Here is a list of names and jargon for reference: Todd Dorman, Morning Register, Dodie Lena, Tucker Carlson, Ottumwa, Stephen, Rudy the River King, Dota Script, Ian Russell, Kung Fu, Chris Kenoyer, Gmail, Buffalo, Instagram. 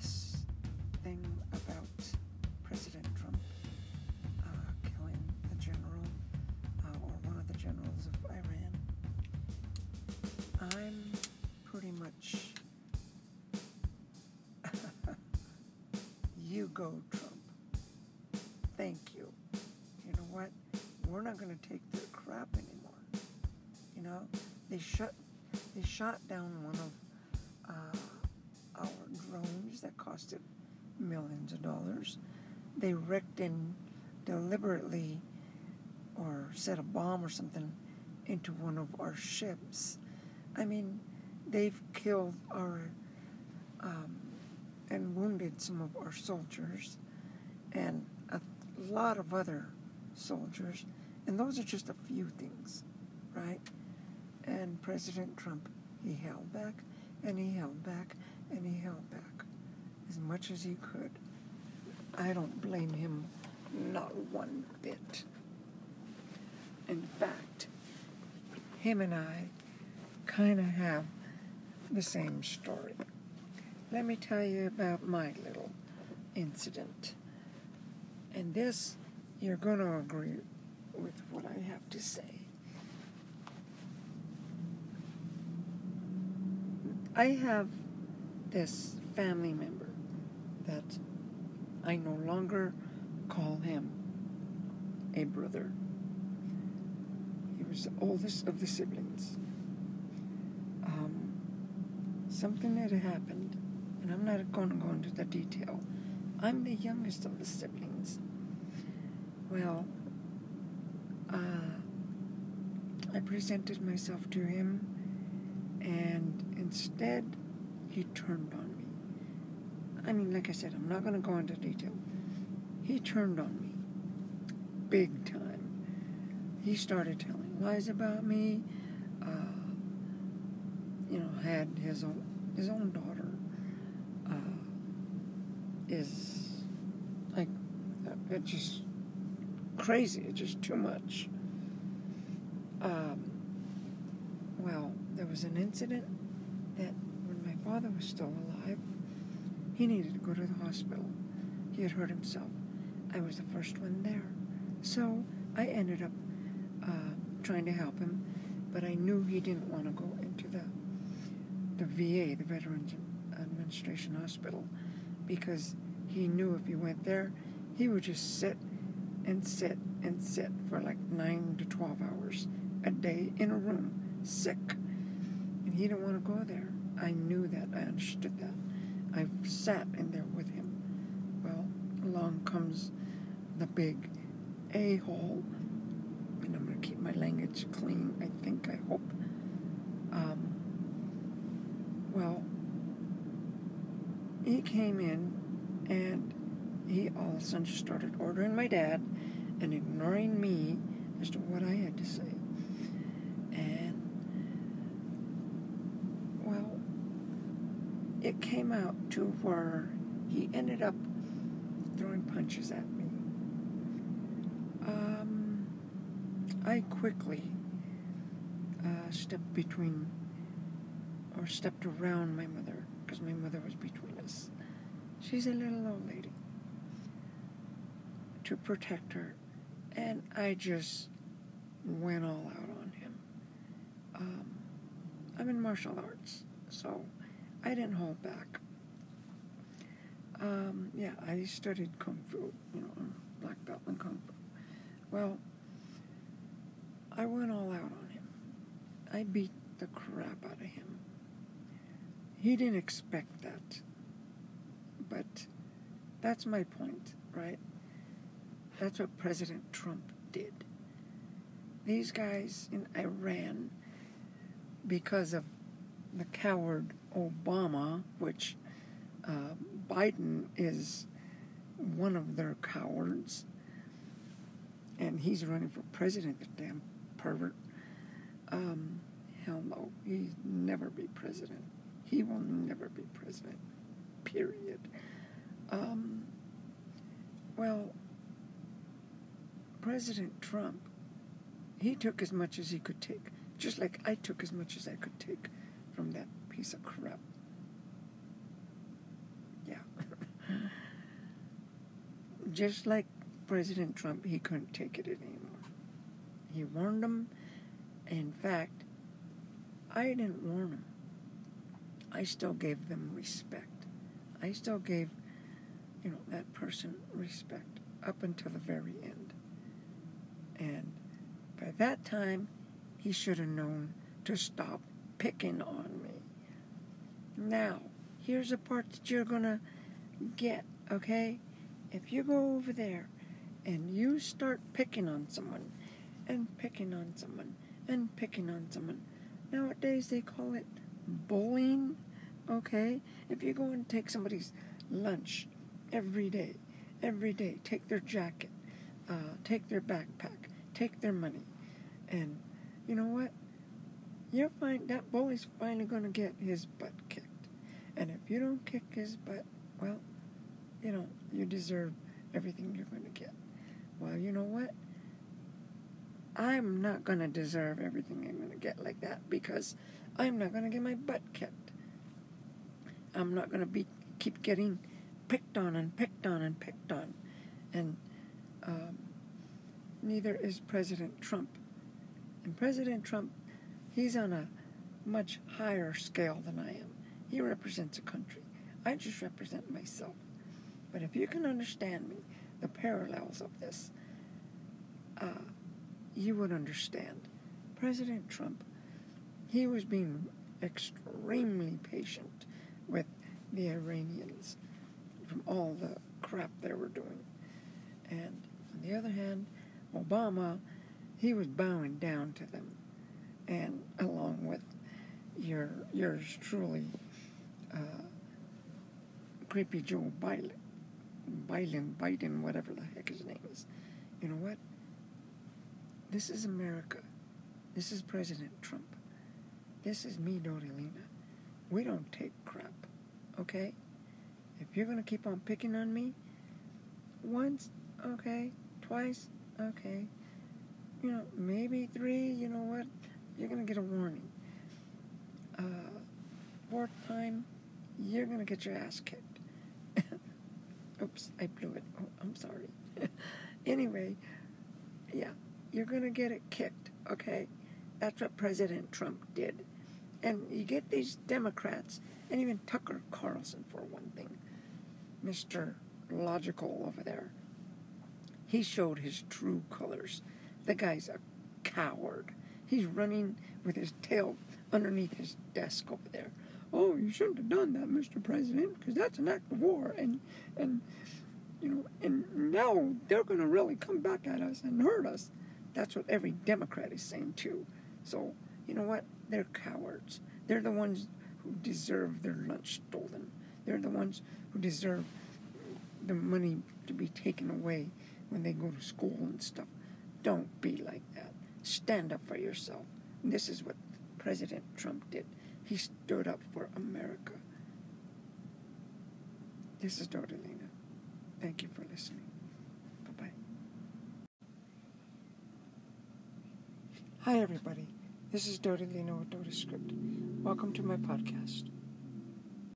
this thing about President Trump killing the general or one of the generals of Iran. I'm pretty much you go, Trump. Thank you. You know what? We're not going to take their crap anymore. You know, they shot down one of our drones that costed millions of dollars. They wrecked in deliberately or set a bomb or something into one of our ships. I mean, they've killed our and wounded some of our soldiers and a lot of other soldiers, and those are just a few things, right? And President Trump, he held back, and he held back, and he held back as much as he could. I don't blame him, not one bit. In fact, him and I kind of have the same story. Let me tell you about my little incident. And this, you're going to agree with what I have to say. I have this family member that I no longer call him a brother. He was the oldest of the siblings. Something that happened, and I'm not going to go into the detail. I'm the youngest of the siblings. Well, I presented myself to him, and instead, he turned on me. I mean, like I said, I'm not going to go into detail. He turned on me, big time. He started telling lies about me. You know, had his own daughter. Is like, it's just crazy. It's just too much. Well, there was an incident that when my father was still alive, he needed to go to the hospital. He had hurt himself. I was the first one there. So I ended up trying to help him, but I knew he didn't want to go into the VA, the Veterans Administration Hospital, because he knew if he went there, he would just sit and sit and sit for like 9 to 12 hours a day in a room, sick. And he didn't want to go there. I knew that. I understood that. I sat in there with him. Well, along comes the big a-hole, and I'm going to keep my language clean, I think, I hope. Well, he came in, and he all of a sudden started ordering my dad and ignoring me as to what I had to say. And, well, it came out to where he ended up throwing punches at me. I quickly stepped around my mother, because my mother was between us. She's a little old lady, to protect her, and I just went all out on him. I'm in martial arts, so I didn't hold back. Yeah, I studied Kung Fu, you know, I'm black belt in Kung Fu. Well, I went all out on him. I beat the crap out of him. He didn't expect that. But that's my point, right? That's what President Trump did. These guys in Iran, because of the coward Obama, which Biden is one of their cowards, and he's running for president, the damn pervert. Hell no, he'll never be president. He will never be president, period. Well, President Trump, he took as much as he could take, just like I took as much as I could take from that piece of crap. Yeah. just like President Trump, he couldn't take it anymore. He warned them. In fact, I didn't warn them. I still gave them respect. I still gave, that person respect up until the very end. And by that time, he should have known to stop picking on me. Now, here's the part that you're going to get, okay? If you go over there and you start picking on someone and picking on someone and picking on someone, nowadays they call it bullying, okay? If you go and take somebody's lunch every day, take their jacket, take their backpack, take their money, and you know what? You'll find that bully's finally going to get his butt kicked. And if you don't kick his butt, well, you deserve everything you're going to get. Well, you know what? I'm not going to deserve everything I'm going to get like that because I'm not going to get my butt kicked. I'm not going to keep getting picked on and picked on and picked on. And neither is President Trump. And President Trump, he's on a much higher scale than I am. He represents a country. I just represent myself. But if you can understand me, the parallels of this, you would understand. President Trump, he was being extremely patient with the Iranians from all the crap they were doing. And on the other hand, Obama, he was bowing down to them. And along with yours truly, creepy Joe Biden, whatever the heck his name is. You know what? This is America. This is President Trump. This is me, Dodie Lena. We don't take crap, okay? If you're going to keep on picking on me, once, okay, twice, okay, maybe three, you know what? You're going to get a warning. Fourth time, you're going to get your ass kicked. Oops, I blew it. Oh, I'm sorry. Anyway, yeah. You're going to get it kicked, okay? That's what President Trump did. And you get these Democrats, and even Tucker Carlson, for one thing, Mr. Logical over there. He showed his true colors. The guy's a coward. He's running with his tail underneath his desk over there. Oh, you shouldn't have done that, Mr. President, because that's an act of war. And now they're going to really come back at us and hurt us. That's what every Democrat is saying, too. So, you know what? They're cowards. They're the ones who deserve their lunch stolen. They're the ones who deserve the money to be taken away when they go to school and stuff. Don't be like that. Stand up for yourself. And this is what President Trump did. He stood up for America. This is Dodie Lena. Thank you for listening. Hi everybody, this is Dodie Lena with Dota Script. Welcome to my podcast.